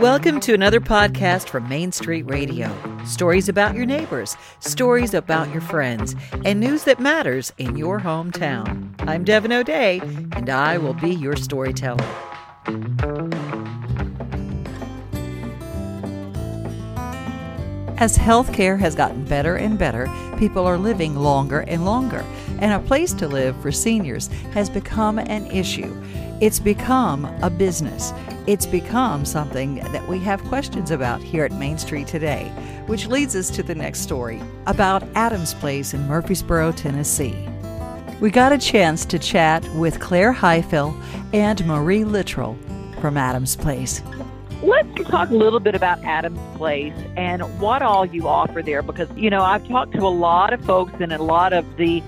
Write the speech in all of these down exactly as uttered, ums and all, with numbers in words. Welcome to another podcast from Main Street Radio. Stories about your neighbors, stories about your friends, and news that matters in your hometown. I'm Devin O'Day, and I will be your storyteller. As healthcare has gotten better and better, people are living longer and longer, and a place to live for seniors has become an issue. It's become a business. It's become something that we have questions about here at Main Street Today, which leads us to the next story about Adams Place in Murfreesboro, Tennessee. We got a chance to chat with Claire Heifel and Marie Littrell from Adams Place. Let's talk a little bit about Adams Place and what all you offer there, because, you know, I've talked to a lot of folks in a lot of the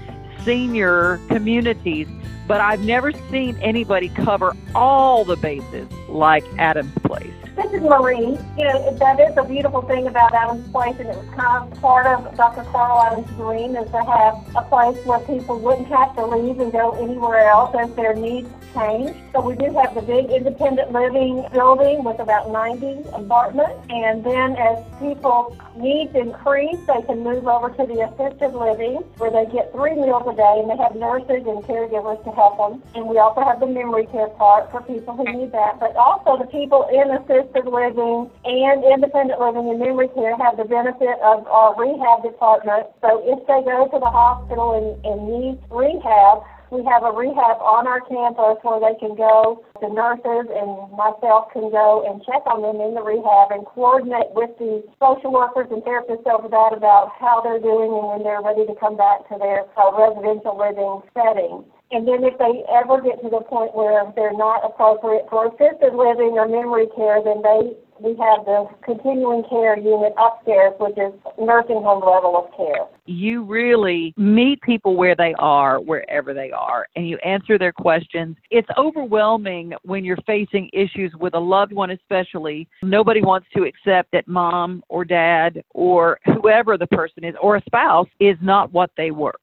senior communities, but I've never seen anybody cover all the bases like Adams Place. This is Marie. You know, that is a beautiful thing about Adams Place, and it was kind of part of Doctor Carl Adams' dream is to have a place where people wouldn't have to leave and go anywhere else as their needs change. So we do have the big independent living building with about ninety apartments, and then as people needs increase, they can move over to the assisted living where they get three meals a day and they have nurses and caregivers to help them. And we also have the memory care part for people who need that, but also the people in assisted living and independent living and memory care have the benefit of our rehab department. So if they go to the hospital and, and need rehab, we have a rehab on our campus where they can go, the nurses and myself can go and check on them in the rehab and coordinate with the social workers and therapists over that about how they're doing and when they're ready to come back to their uh, residential living setting. And then if they ever get to the point where they're not appropriate for assisted living or memory care, then they we have the continuing care unit upstairs, which is nursing home level of care. You really meet people where they are, wherever they are, and you answer their questions. It's overwhelming when you're facing issues with a loved one especially. Nobody wants to accept that mom or dad or whoever the person is or a spouse is not what they were.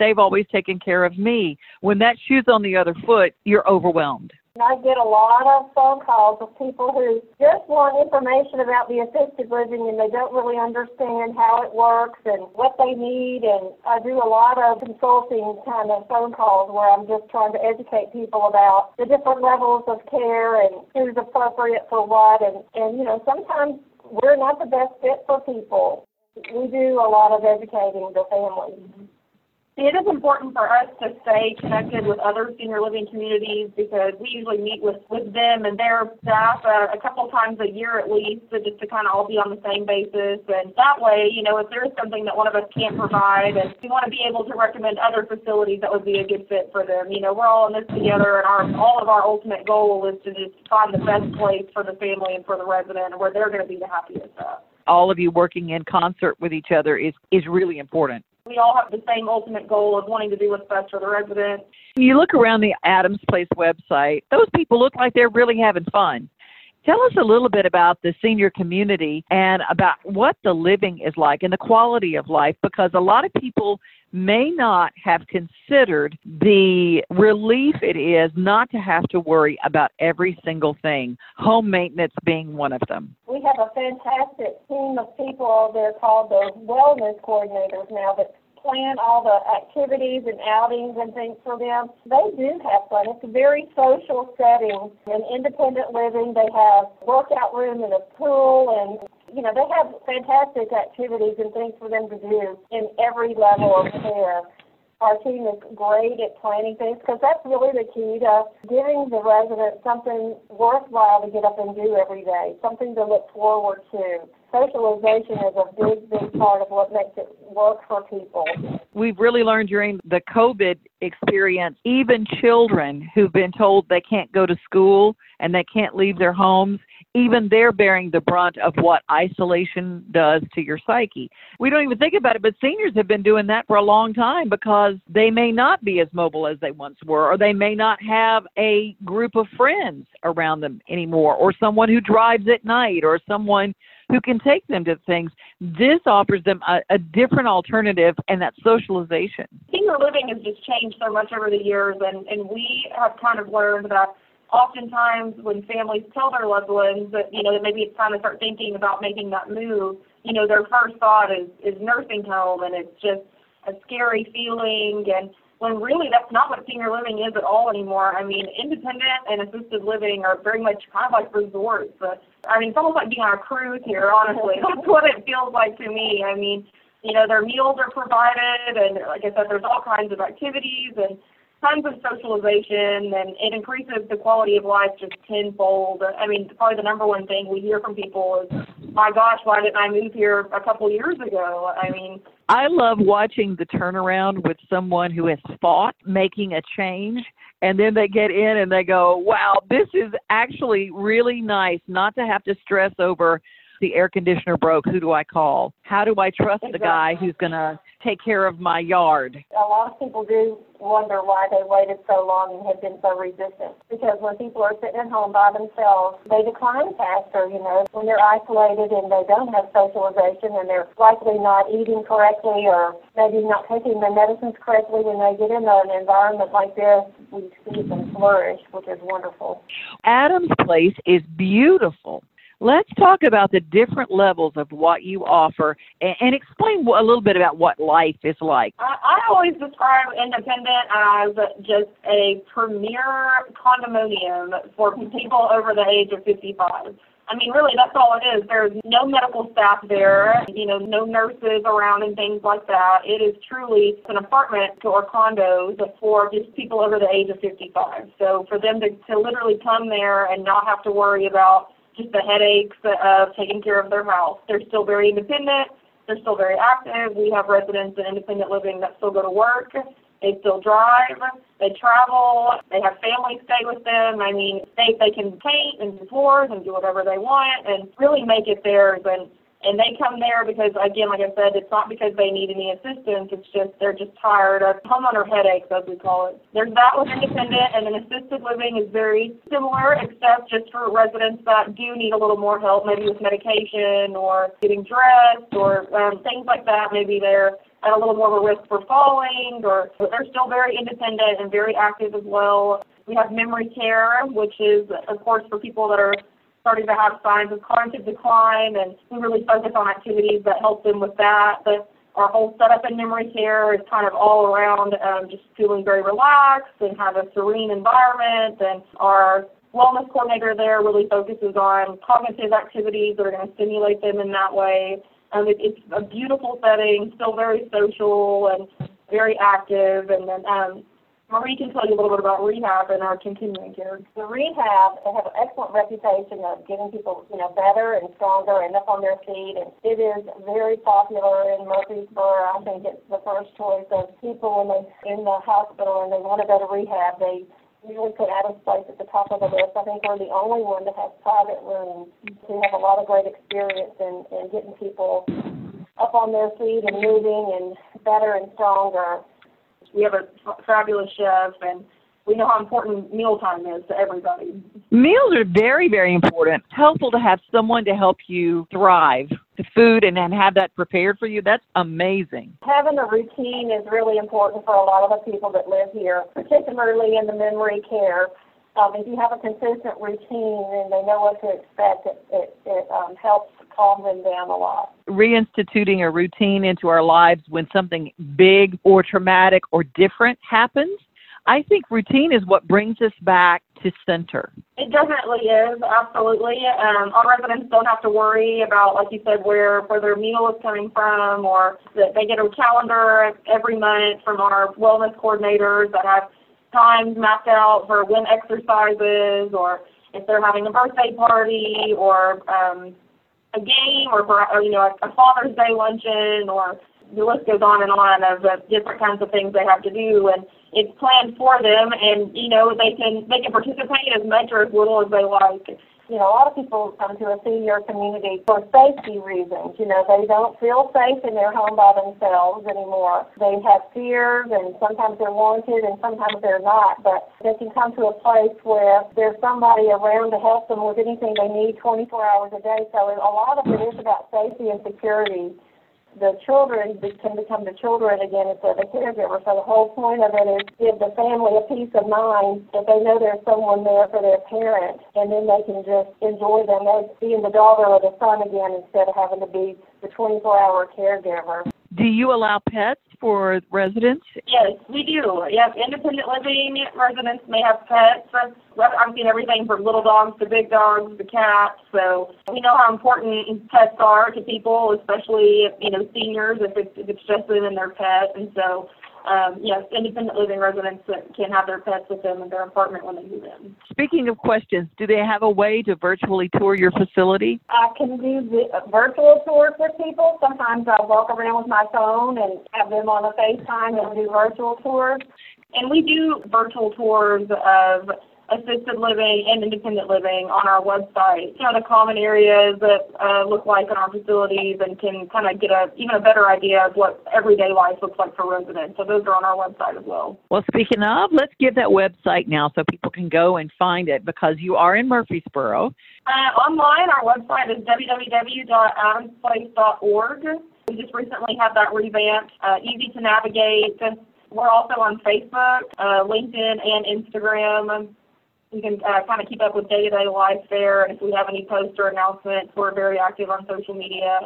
They've always taken care of me. When that shoe's on the other foot, you're overwhelmed. I get a lot of phone calls of people who just want information about the assisted living and they don't really understand how it works and what they need. And I do a lot of consulting kind of phone calls where I'm just trying to educate people about the different levels of care and who's appropriate for what. And, and you know, sometimes we're not the best fit for people. We do a lot of educating the families. It is important for us to stay connected with other senior living communities because we usually meet with, with them and their staff uh, a couple times a year at least, so just to kind of all be on the same basis. And that way, you know, if there's something that one of us can't provide and we want to be able to recommend other facilities that would be a good fit for them. You know, we're all in this together, and our all of our ultimate goal is to just find the best place for the family and for the resident where they're going to be the happiest at. All of you working in concert with each other is, is really important. We all have the same ultimate goal of wanting to do what's best for the resident. You look around the Adams Place website, those people look like they're really having fun. Tell us a little bit about the senior community and about what the living is like and the quality of life, because a lot of people may not have considered the relief it is not to have to worry about every single thing, home maintenance being one of them. We have a fantastic team of people. They're called the wellness coordinators now that plan all the activities and outings and things for them. They do have fun. It's a very social setting. In independent living, they have a workout room and a pool, and you know, they have fantastic activities and things for them to do in every level of care. Our team is great at planning things because that's really the key to giving the residents something worthwhile to get up and do every day, something to look forward to. Socialization is a big, big part of what makes it work for people. We've really learned during the COVID experience, even children who've been told they can't go to school and they can't leave their homes, even they're bearing the brunt of what isolation does to your psyche. We don't even think about it, but seniors have been doing that for a long time because they may not be as mobile as they once were, or they may not have a group of friends around them anymore, or someone who drives at night, or someone who can take them to things. This offers them a, a different alternative, and that's socialization. Senior living has just changed so much over the years, and, and we have kind of learned that oftentimes when families tell their loved ones that, you know, that maybe it's time to start thinking about making that move, you know, their first thought is, is nursing home, and it's just a scary feeling, and when really that's not what senior living is at all anymore. I mean, independent and assisted living are very much kind of like resorts. But, I mean, it's almost like being on a cruise here, honestly. That's what it feels like to me. I mean, you know, their meals are provided, and like I said, there's all kinds of activities and tons of socialization, and it increases the quality of life just tenfold. I mean, probably the number one thing we hear from people is, my gosh, why didn't I move here a couple years ago? I mean, I love watching the turnaround with someone who has fought making a change, and then they get in and they go, wow, this is actually really nice not to have to stress over the air conditioner broke, who do I call? How do I trust exactly. the guy who's going to take care of my yard? A lot of people do wonder why they waited so long and have been so resistant, because when people are sitting at home by themselves, they decline faster, you know. When they're isolated and they don't have socialization and they're likely not eating correctly or maybe not taking their medicines correctly, when they get in an environment like this, we see them flourish, which is wonderful. Adams Place is beautiful. Let's talk about the different levels of what you offer and, and explain a little bit about what life is like. I, I always describe independent as just a premier condominium for people over the age of fifty-five. I mean, really, that's all it is. There's no medical staff there, you know, no nurses around and things like that. It is truly an apartment or condos for just people over the age of fifty-five. So for them to, to literally come there and not have to worry about just the headaches of taking care of their house. They're still very independent. They're still very active. We have residents in independent living that still go to work. They still drive. They travel. They have family stay with them. I mean, they they can paint and do floors and do whatever they want and really make it theirs. And, and they come there because, again, like I said, it's not because they need any assistance. It's just they're just tired of homeowner headaches, as we call it. There's that with independent, and then assisted living is very similar, except just for residents that do need a little more help, maybe with medication or getting dressed or um, things like that. Maybe they're at a little more of a risk for falling, or but they're still very independent and very active as well. We have memory care, which is, of course, for people that are starting to have signs of cognitive decline, and we really focus on activities that help them with that. But our whole setup in memory care is kind of all around um, just feeling very relaxed and have a serene environment. And our wellness coordinator there really focuses on cognitive activities that are going to stimulate them in that way. Um, it, it's a beautiful setting, still very social and very active. And then um, Marie can tell you a little bit about rehab and our continuing care. The rehab, they have an excellent reputation of getting people, you know, better and stronger and up on their feet. And it is very popular in Murfreesboro. I think it's the first choice of people when they're in the hospital and they want to go to rehab. They usually put Adams Place at the top of the list. I think we're the only one that has private rooms. We have a lot of great experience in, in getting people up on their feet and moving and better and stronger. We have a f- fabulous chef, and we know how important mealtime is to everybody. Meals are very, very important. Helpful to have someone to help you thrive. The food and then have that prepared for you, that's amazing. Having a routine is really important for a lot of the people that live here, particularly in the memory care. Um, if you have a consistent routine and they know what to expect, it, it, it um, helps calm them down a lot. Reinstituting a routine into our lives when something big or traumatic or different happens, I think routine is what brings us back to center. It definitely is, absolutely. Um, our residents don't have to worry about, like you said, where, where their meal is coming from, or that they get a calendar every month from our wellness coordinators that have times mapped out for when exercises, or if they're having a birthday party, or um, a game, or, or you know, a Father's Day luncheon, or the list goes on and on of uh, different kinds of things they have to do, and it's planned for them, and you know they can they can participate as much or as little as they like. You know, a lot of people come to a senior community for safety reasons. You know, they don't feel safe in their home by themselves anymore. They have fears, and sometimes they're warranted, and sometimes they're not. But they can come to a place where there's somebody around to help them with anything they need twenty-four hours a day. So a lot of it is about safety and security the children can become the children again instead of the caregiver. So the whole point of it is give the family a peace of mind that they know there's someone there for their parent, and then they can just enjoy them as being the daughter or the son again instead of having to be the twenty-four hour caregiver. Do you allow pets for residents? Yes, we do. Yes, independent living residents may have pets. I've seen everything from little dogs to big dogs to cats. So we know how important pets are to people, especially, you know, seniors, if it's, if it's just them and their pet. And so, Um, yes, independent living residents can have their pets with them in their apartment when they move in. Speaking of questions, do they have a way to virtually tour your facility? I can do the, uh, virtual tours with people. Sometimes I walk around with my phone and have them on a FaceTime and do virtual tours. And we do virtual tours of assisted living and independent living on our website. You know, the common areas that uh, look like in our facilities, and can kind of get a even a better idea of what everyday life looks like for residents. So those are on our website as well. Well, speaking of, let's give that website now so people can go and find it, because you are in Murfreesboro. Uh, online, our website is w w w dot adams place dot org. We just recently had that revamped, uh, easy to navigate. We're also on Facebook, uh, LinkedIn, and Instagram. You can uh, kind of keep up with day-to-day life there. And if we have any posts or announcements, we're very active on social media.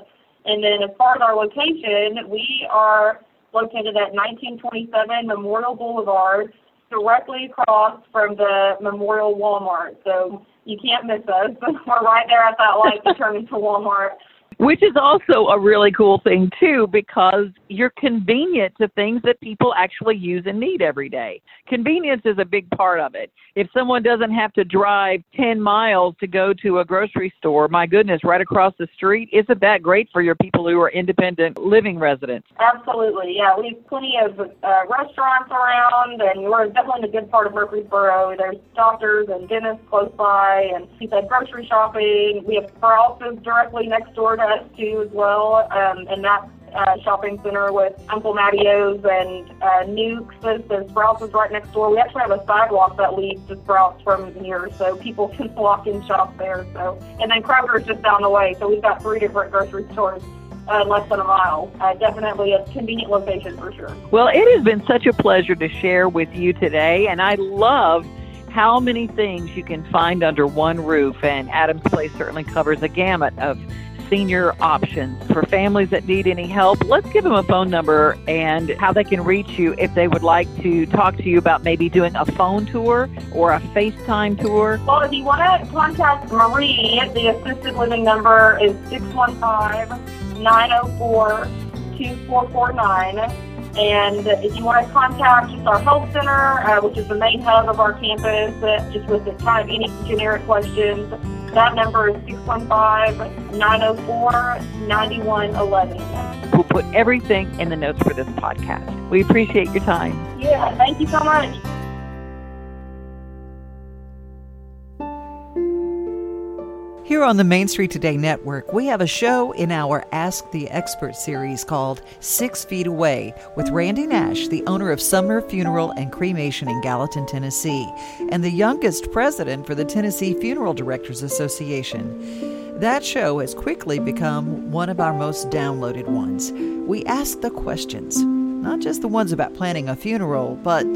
And then as far as our location, we are located at nineteen twenty-seven Memorial Boulevard, directly across from the Memorial Walmart. So you can't miss us. We're right there at that light to turn into Walmart. Which is also a really cool thing, too, because you're convenient to things that people actually use and need every day. Convenience is a big part of it. If someone doesn't have to drive ten miles to go to a grocery store, my goodness, right across the street, isn't that great for your people who are independent living residents? Absolutely, yeah. We have plenty of uh, restaurants around, and we're definitely in a good part of Murfreesboro. There's doctors and dentists close by, and we have grocery shopping. We have our office directly next door to us too, as well, um, and that uh, shopping center with Uncle Mattio's and uh, Nukes, and Sprouts is right next door. We actually have a sidewalk that leads to Sprouts from here, so people can walk and shop there. So, and then Kroger's just down the way, so we've got three different grocery stores. Uh, less than a mile. Uh, definitely a convenient location for sure. Well, it has been such a pleasure to share with you today, and I love how many things you can find under one roof, and Adams Place certainly covers a gamut of senior options. For families that need any help, let's give them a phone number and how they can reach you if they would like to talk to you about maybe doing a phone tour or a FaceTime tour. Well, if you want to contact Marie, the assisted living number is six one five, nine oh four, two four four nine. And if you want to contact just our health center, uh, which is the main hub of our campus, uh, just with the kind of any generic questions, that number is six one five, nine oh four, nine one one one. We'll put everything in the notes for this podcast. We appreciate your time. Yeah, thank you so much. Here on the Main Street Today Network, we have a show in our Ask the Expert series called Six Feet Away with Randy Nash, the owner of Sumner Funeral and Cremation in Gallatin, Tennessee, and the youngest president for the Tennessee Funeral Directors Association. That show has quickly become one of our most downloaded ones. We ask the questions, not just the ones about planning a funeral, but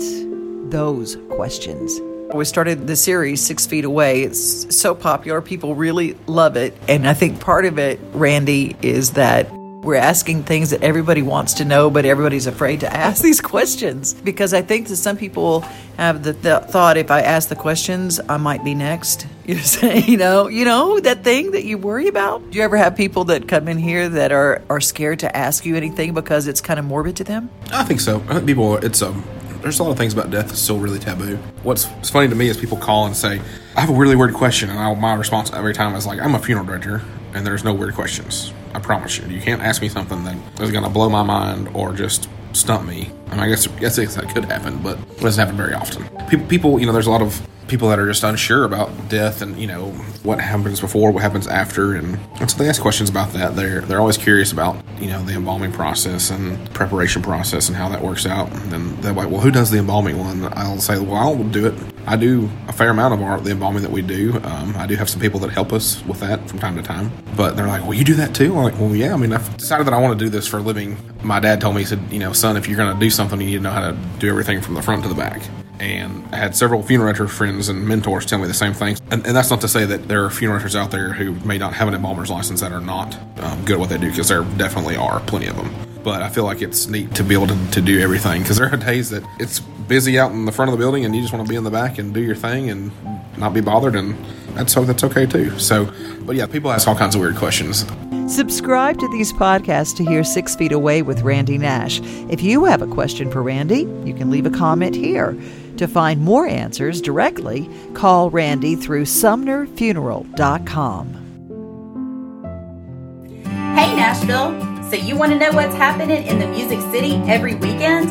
those questions. We started the series Six Feet Away. It's so popular. People really love it. And I think part of it, Randy, is that we're asking things that everybody wants to know, but everybody's afraid to ask these questions. Because I think that some people have the th- thought, if I ask the questions, I might be next. You're saying, you know, you know, that thing that you worry about. Do you ever have people that come in here that are, are scared to ask you anything because it's kind of morbid to them? I think so. I think people, it's um. There's a lot of things about death that's still really taboo. What's funny to me is people call and say, I have a really weird question. And I, my response every time is like, I'm a funeral director and there's no weird questions. I promise you. You can't ask me something that is going to blow my mind or just stump me. And I guess, I guess that could happen, but it doesn't happen very often. People, you know, there's a lot of people that are just unsure about death and, you know, what happens before, what happens after. And so they ask questions about that. They're, they're always curious about, you know, the embalming process and preparation process and how that works out. And then they're like, well, who does the embalming one? I'll say, well, I'll do it. I do a fair amount of our, the embalming that we do. Um, I do have some people that help us with that from time to time. But they're like, well, you do that too? I'm like, well, yeah. I mean, I've decided that I want to do this for a living. My dad told me, he said, you know, son, if you're going to do something, you need to know how to do everything from the front to the back. And I had several funeral director friends and mentors tell me the same things. And, and that's not to say that there are funeral directors out there who may not have an embalmer's license that are not um, good at what they do, because there definitely are plenty of them. But I feel like it's neat to be able to, to do everything, because there are days that it's busy out in the front of the building and you just want to be in the back and do your thing and not be bothered. And that's, that's okay too. So, but yeah, people ask all kinds of weird questions. Subscribe to these podcasts to hear Six Feet Away with Randy Nash. If you have a question for Randy, you can leave a comment here. To find more answers directly, call Randy through Sumner Funeral dot com. Hey, Nashville! So you want to know what's happening in the Music City every weekend?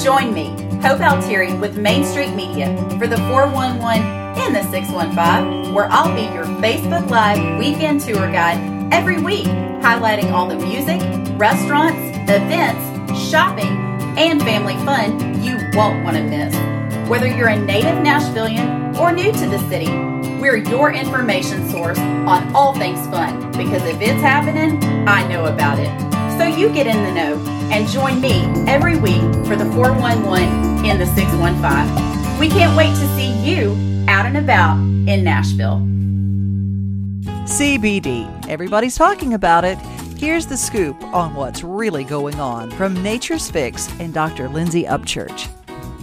Join me, Hope Altieri, with Main Street Media for the four one one and the six one five, where I'll be your Facebook Live weekend tour guide every week, highlighting all the music, restaurants, events, shopping, and family fun you won't want to miss. Whether you're a native Nashvilleian or new to the city, we're your information source on all things fun, because if it's happening, I know about it. So you get in the know and join me every week for the four one one and the six one five. We can't wait to see you out and about in Nashville. C B D. Everybody's talking about it. Here's the scoop on what's really going on from Nature's Fix and Doctor Lindsay Upchurch.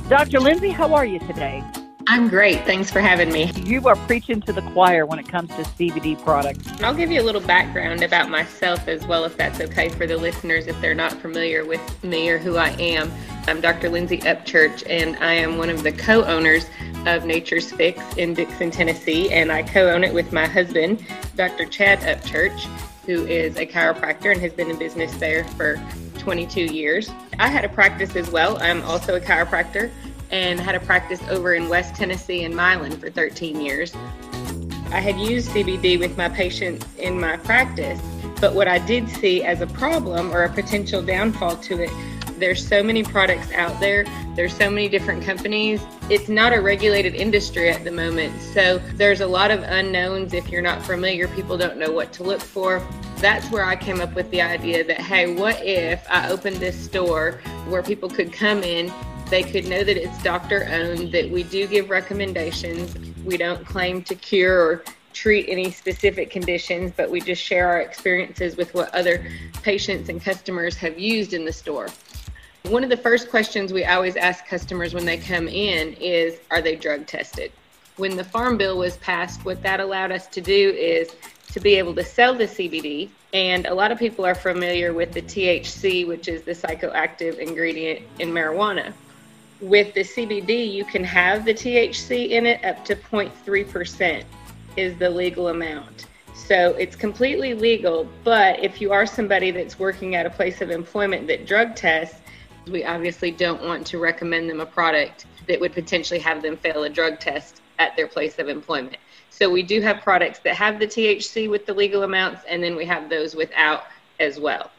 Doctor Lindsay, how are you today? I'm great. Thanks for having me. You are preaching to the choir when it comes to C B D products. I'll give you a little background about myself as well, if that's okay for the listeners, if they're not familiar with me or who I am. I'm Doctor Lindsay Upchurch, and I am one of the co-owners of Nature's Fix in Dickson, Tennessee, and I co-own it with my husband, Doctor Chad Upchurch, who is a chiropractor and has been in business there for twenty-two years. I had a practice as well. I'm also a chiropractor, and had a practice over in West Tennessee in Milan for thirteen years. I had used C B D with my patients in my practice, but what I did see as a problem or a potential downfall to it, there's so many products out there, there's so many different companies. It's not a regulated industry at the moment, so there's a lot of unknowns. If you're not familiar, people don't know what to look for. That's where I came up with the idea that, hey, what if I opened this store where people could come in, they could know that it's doctor-owned, that we do give recommendations. We don't claim to cure or treat any specific conditions, but we just share our experiences with what other patients and customers have used in the store. One of the first questions we always ask customers when they come in is, are they drug tested? When the Farm Bill was passed, what that allowed us to do is to be able to sell the C B D, and a lot of people are familiar with the T H C, which is the psychoactive ingredient in marijuana. With the C B D, you can have the T H C in it up to zero point three percent is the legal amount. So it's completely legal, but if you are somebody that's working at a place of employment that drug tests, we obviously don't want to recommend them a product that would potentially have them fail a drug test at their place of employment. So we do have products that have the T H C with the legal amounts, and then we have those without as well.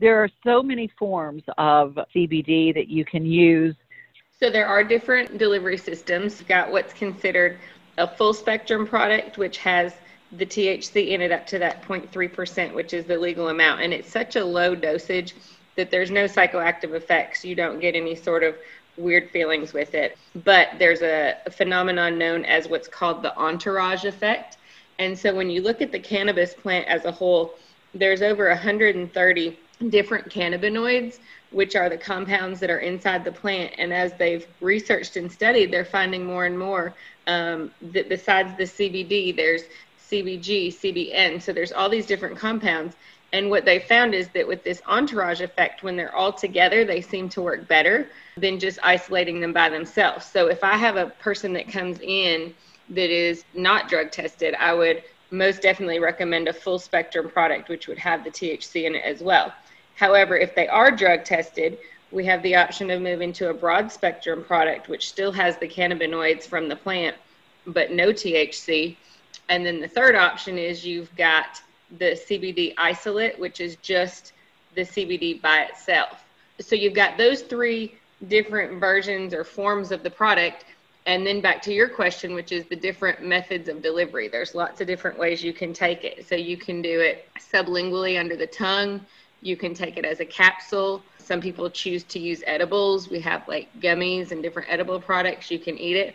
There are so many forms of C B D that you can use. So there are different delivery systems. You've got what's considered a full spectrum product, which has the T H C in it up to that zero point three percent, which is the legal amount. And it's such a low dosage that there's no psychoactive effects. You don't get any sort of weird feelings with it. But there's a, a phenomenon known as what's called the entourage effect. And so when you look at the cannabis plant as a whole, there's over one hundred thirty different cannabinoids, which are the compounds that are inside the plant. And as they've researched and studied, they're finding more and more um, that besides the C B D, there's C B G, C B N. So there's all these different compounds. And what they found is that with this entourage effect, when they're all together, they seem to work better than just isolating them by themselves. So if I have a person that comes in that is not drug tested, I would most definitely recommend a full spectrum product, which would have the T H C in it as well. However, if they are drug tested, we have the option of moving to a broad spectrum product, which still has the cannabinoids from the plant, but no T H C. And then the third option is you've got the C B D isolate, which is just the C B D by itself. So you've got those three different versions or forms of the product. And then back to your question, which is the different methods of delivery. There's lots of different ways you can take it. So you can do it sublingually under the tongue. You can take it as a capsule. Some people choose to use edibles. We have like gummies and different edible products. You can eat it.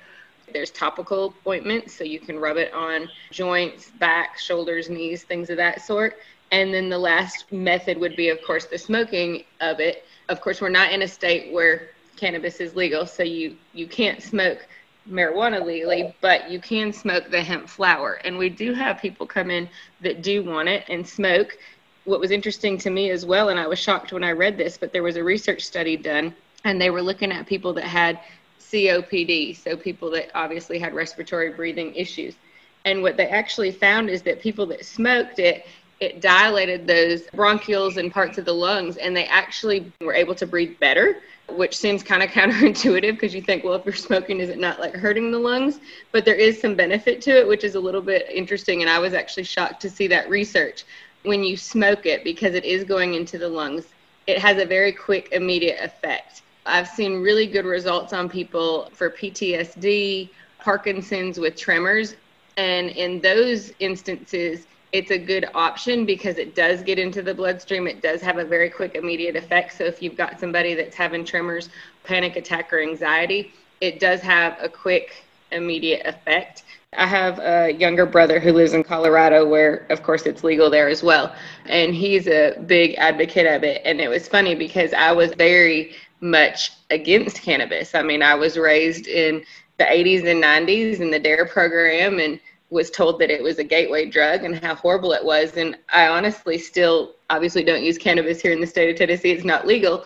There's topical ointments, so you can rub it on joints, back, shoulders, knees, things of that sort. And then the last method would be, of course, the smoking of it. Of course, we're not in a state where cannabis is legal, so you, you can't smoke marijuana legally, but you can smoke the hemp flower. And we do have people come in that do want it and smoke. What was interesting to me as well, and I was shocked when I read this, but there was a research study done, and they were looking at people that had C O P D, so people that obviously had respiratory breathing issues. And what they actually found is that people that smoked it, it dilated those bronchioles and parts of the lungs, and they actually were able to breathe better, which seems kind of counterintuitive because you think, well, if you're smoking, is it not like hurting the lungs? But there is some benefit to it, which is a little bit interesting, and I was actually shocked to see that research. When you smoke it, because it is going into the lungs, it has a very quick, immediate effect. I've seen really good results on people for P T S D, Parkinson's with tremors, and in those instances, it's a good option because it does get into the bloodstream. It does have a very quick, immediate effect. So if you've got somebody that's having tremors, panic attack, or anxiety, it does have a quick, immediate effect. I have a younger brother who lives in Colorado where, of course, it's legal there as well, and he's a big advocate of it. And it was funny because I was very much against cannabis. I mean, I was raised in the eighties and nineties in the DARE program and was told that it was a gateway drug and how horrible it was. And I honestly still obviously don't use cannabis here in the state of Tennessee. It's not legal.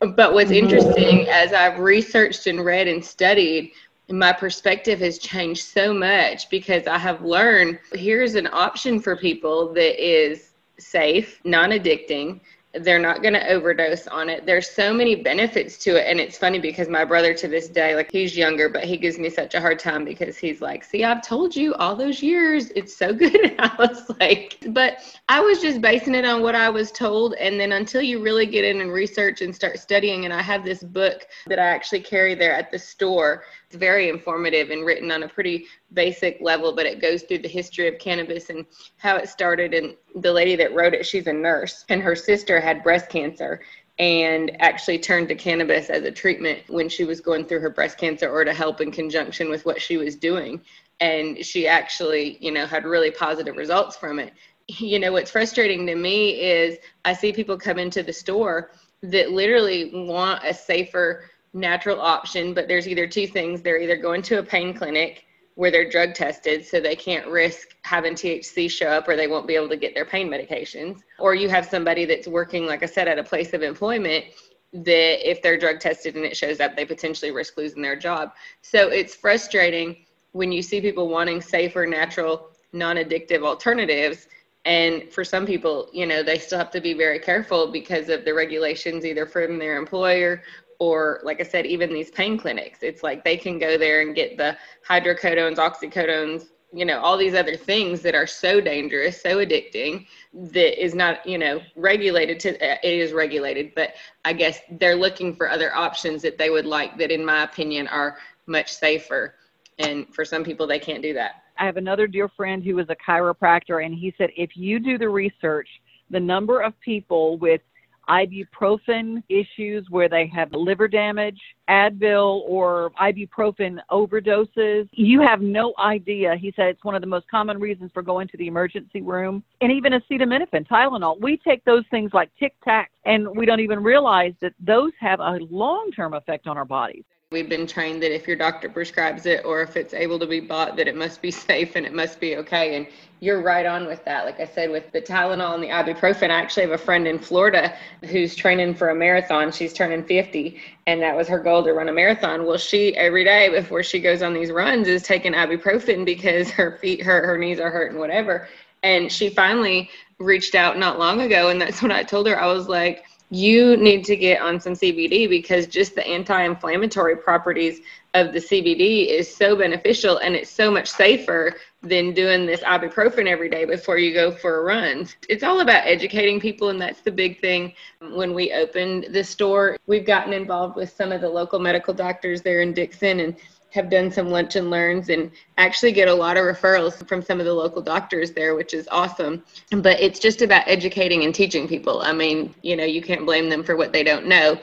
But what's interesting, as I've researched and read and studied, my perspective has changed so much because I have learned here's an option for people that is safe, non-addicting. They're not going to overdose on it. There's so many benefits to it. And it's funny because my brother to this day, like he's younger, but he gives me such a hard time because he's like, see, I've told you all those years, it's so good. And I was like, but I was just basing it on what I was told. And then until you really get in and research and start studying, and I have this book that I actually carry there at the store. It's very informative and written on a pretty basic level, but it goes through the history of cannabis and how it started. And the lady that wrote it, she's a nurse, and her sister had breast cancer and actually turned to cannabis as a treatment when she was going through her breast cancer, or to help in conjunction with what she was doing. And she actually, you know, had really positive results from it. You know, what's frustrating to me is I see people come into the store that literally want a safer, natural option, but there's either two things. They're either going to a pain clinic where they're drug tested, so they can't risk having T H C show up, or they won't be able to get their pain medications. Or you have somebody that's working, like I said, at a place of employment that if they're drug tested and it shows up, they potentially risk losing their job. So it's frustrating when you see people wanting safer, natural, non-addictive alternatives. And for some people, you know, they still have to be very careful because of the regulations, either from their employer or, like I said, even these pain clinics. It's like they can go there and get the hydrocodones, oxycodones, you know, all these other things that are so dangerous, so addicting, that is not, you know, regulated to, it is regulated, but I guess they're looking for other options that they would like that, in my opinion, are much safer. And for some people, they can't do that. I have another dear friend who is a chiropractor, and he said, if you do the research, the number of people with ibuprofen issues where they have liver damage, Advil or ibuprofen overdoses, you have no idea. He said it's one of the most common reasons for going to the emergency room. And even acetaminophen, Tylenol, we take those things like Tic Tacs, and we don't even realize that those have a long-term effect on our bodies. We've been trained that if your doctor prescribes it, or if it's able to be bought, that it must be safe and it must be okay. And you're right on with that. Like I said, with the Tylenol and the ibuprofen, I actually have a friend in Florida who's training for a marathon. She's turning fifty, and that was her goal, to run a marathon. Well, she, every day before she goes on these runs, is taking ibuprofen because her feet hurt, her knees are hurting, whatever. And she finally reached out not long ago, and that's when I told her, I was like, you need to get on some C B D, because just the anti-inflammatory properties of the C B D is so beneficial, and it's so much safer than doing this ibuprofen every day before you go for a run. It's all about educating people, and that's the big thing. When we opened the store, we've gotten involved with some of the local medical doctors there in Dickson and have done some lunch and learns, and actually get a lot of referrals from some of the local doctors there, which is awesome. But it's just about educating and teaching people. I mean, you know, you can't blame them for what they don't know.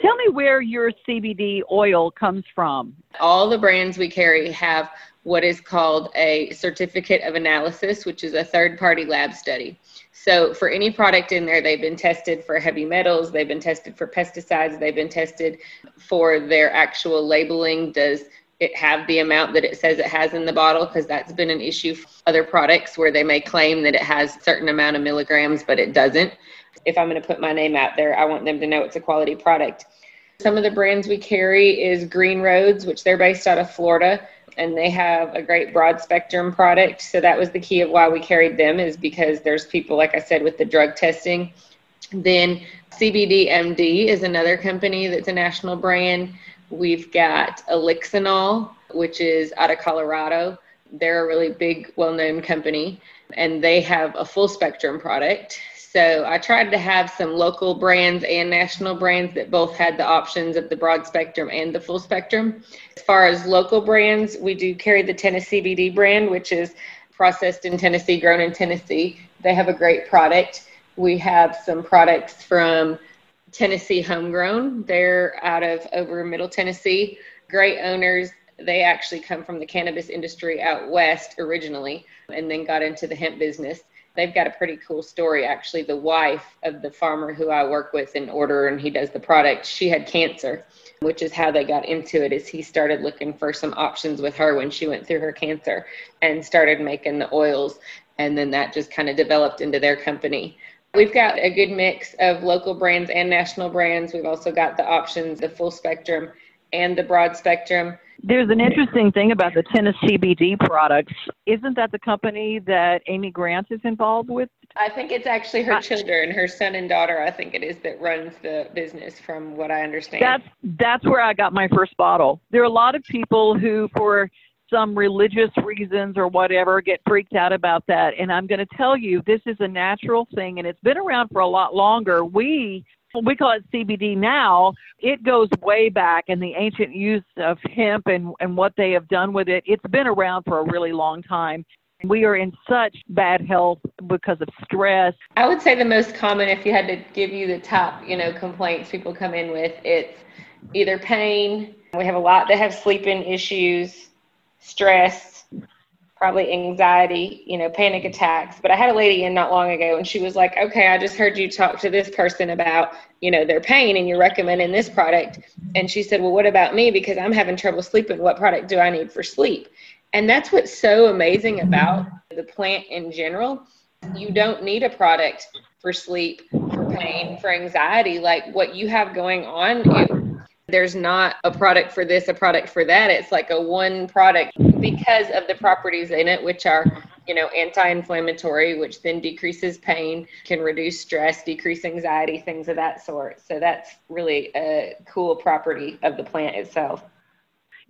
Tell me where your C B D oil comes from. All the brands we carry have what is called a certificate of analysis, which is a third-party lab study. So for any product in there, they've been tested for heavy metals, they've been tested for pesticides, they've been tested for their actual labeling. Does it have the amount that it says it has in the bottle? Because that's been an issue for other products where they may claim that it has a certain amount of milligrams, but it doesn't. If I'm going to put my name out there, I want them to know it's a quality product. Some of the brands we carry is Green Roads, which they're based out of Florida, and they have a great broad spectrum product. So that was the key of why we carried them, is because there's people, like I said, with the drug testing. Then C B D M D is another company that's a national brand. We've got Elixinol, which is out of Colorado. They're a really big, well-known company, and they have a full spectrum product. So I tried to have some local brands and national brands that both had the options of the broad spectrum and the full spectrum. As far as local brands, we do carry the Tennessee C B D brand, which is processed in Tennessee, grown in Tennessee. They have a great product. We have some products from Tennessee Homegrown. They're out of over Middle Tennessee. Great owners. They actually come from the cannabis industry out west originally, and then got into the hemp business. They've got a pretty cool story, actually. The wife of the farmer who I work with in order, and he does the product, she had cancer, which is how they got into it, is he started looking for some options with her when she went through her cancer and started making the oils. And then that just kind of developed into their company. We've got a good mix of local brands and national brands. We've also got the options, the full spectrum and the broad spectrum. There's an interesting thing about the Tennessee C B D products. Isn't that the company that Amy Grant is involved with? I think it's actually her children, her son and daughter, I think it is, that runs the business, from what I understand. That's, that's where I got my first bottle. There are a lot of people who, for some religious reasons or whatever, get freaked out about that. And I'm going to tell you, this is a natural thing, and it's been around for a lot longer. We... We call it C B D now. It goes way back in the ancient use of hemp and, and what they have done with it. It's been around for a really long time. We are in such bad health because of stress. I would say the most common, if you had to give you the top, you know, complaints people come in with, it's either pain. We have a lot that have sleeping issues, stress, probably anxiety, you know, panic attacks. But I had a lady in not long ago, and she was like, okay, I just heard you talk to this person about, you know, their pain, and you're recommending this product. And she said, well, what about me? Because I'm having trouble sleeping. What product do I need for sleep? And that's what's so amazing about the plant in general. You don't need a product for sleep, for pain, for anxiety. Like, what you have going on, it, there's not a product for this, a product for that. It's like a one product, because of the properties in it, which are, you know, anti-inflammatory, which then decreases pain, can reduce stress, decrease anxiety, things of that sort. So that's really a cool property of the plant itself.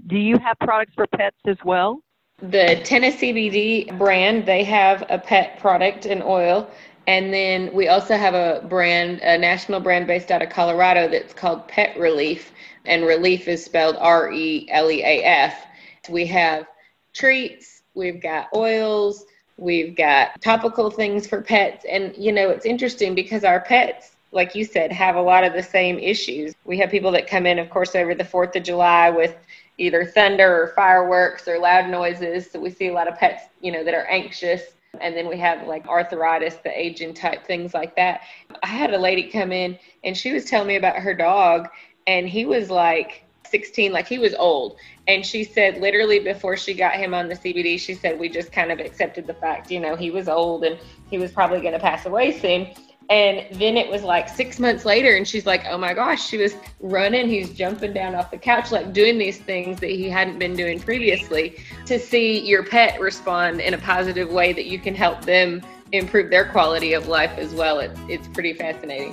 Do you have products for pets as well? The Tennessee C B D brand, they have a pet product and oil. And then we also have a brand, a national brand based out of Colorado, that's called Pet Relief. And relief is spelled R E L E A F. We have treats, we've got oils, we've got topical things for pets. And, you know, it's interesting because our pets, like you said, have a lot of the same issues. We have people that come in, of course, over the fourth of July with either thunder or fireworks or loud noises. So we see a lot of pets, you know, that are anxious. And then we have like arthritis, the aging type, things like that. I had a lady come in, and she was telling me about her dog, and he was like sixteen, like he was old. And she said, literally before she got him on the C B D, she said, we just kind of accepted the fact, you know, he was old and he was probably going to pass away soon. And then it was like six months later, and she's like, oh my gosh, she was running, he's jumping down off the couch, like doing these things that he hadn't been doing previously. To see your pet respond in a positive way that you can help them improve their quality of life as well, it's, it's pretty fascinating.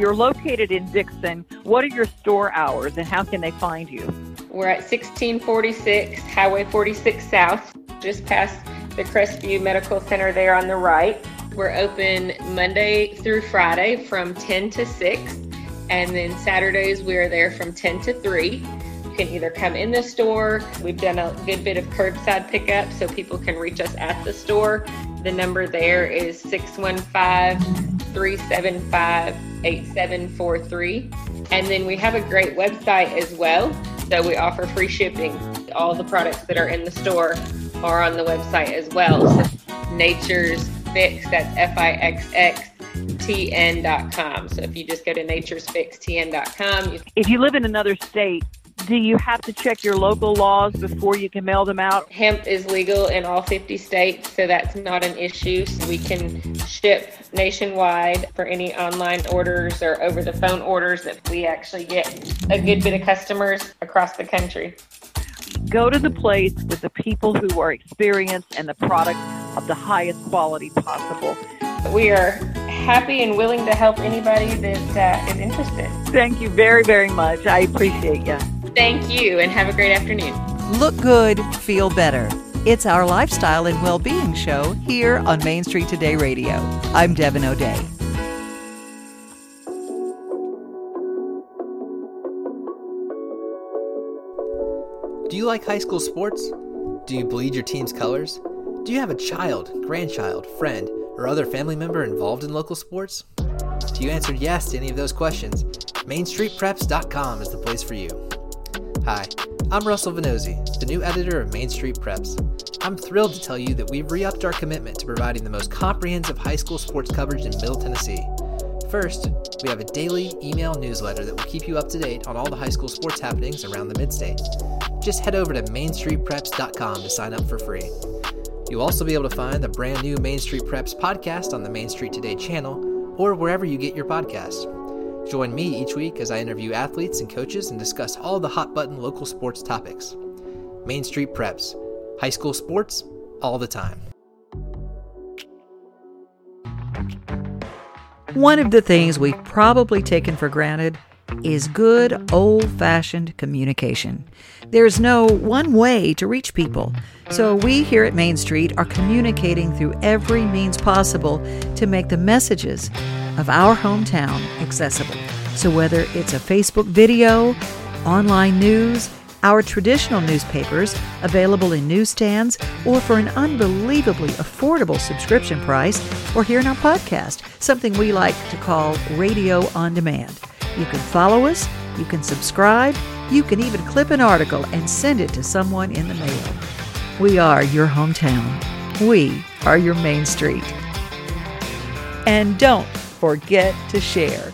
you're located in Dickson, what are your store hours and how can they find you? We're at sixteen forty-six Highway forty-six South, just past the Crestview Medical Center there on the right. We're open Monday through Friday from ten to six, and then Saturdays we're there from ten to three. You can either come in the store. We've done a good bit of curbside pickup, so people can reach us at the store. The number there is six one five, three seven five, eight seven four three. And then we have a great website as well, so we offer free shipping. All the products that are in the store are on the website as well. So Nature's Fix, that's F I X X T N dot com. So if you just go to natures fix t n dot com. You- if you live in another state, do you have to check your local laws before you can mail them out? Hemp is legal in all fifty states, so that's not an issue. So we can ship nationwide for any online orders or over-the-phone orders that we actually get a good bit of customers across the country. Go to the place with the people who are experienced and the products of the highest quality possible. We are happy and willing to help anybody that uh, is interested. Thank you very, very much. I appreciate you. Thank you, and have a great afternoon. Look good, feel better. It's our lifestyle and well-being show here on Main Street Today Radio. I'm Devin O'Day. Do you like high school sports? Do you bleed your team's colors? Do you have a child, grandchild, friend, or other family member involved in local sports? If you answered yes to any of those questions, main street preps dot com is the place for you. Hi, I'm Russell Vinozzi, the new editor of Main Street Preps. I'm thrilled to tell you that we've re-upped our commitment to providing the most comprehensive high school sports coverage in Middle Tennessee. First, we have a daily email newsletter that will keep you up to date on all the high school sports happenings around the mid-state. Just head over to main street preps dot com to sign up for free. You'll also be able to find the brand new Main Street Preps podcast on the Main Street Today channel or wherever you get your podcasts. Join me each week as I interview athletes and coaches and discuss all the hot-button local sports topics. Main Street Preps, high school sports all the time. One of the things we've probably taken for granted is good old-fashioned communication. There's no one way to reach people, so we here at Main Street are communicating through every means possible to make the messages of our hometown accessible. So whether it's a Facebook video, online news, our traditional newspapers available in newsstands or for an unbelievably affordable subscription price, or here in our podcast, something we like to call Radio on Demand. You can follow us, you can subscribe, you can even clip an article and send it to someone in the mail. We are your hometown. We are your Main Street. And don't forget to share.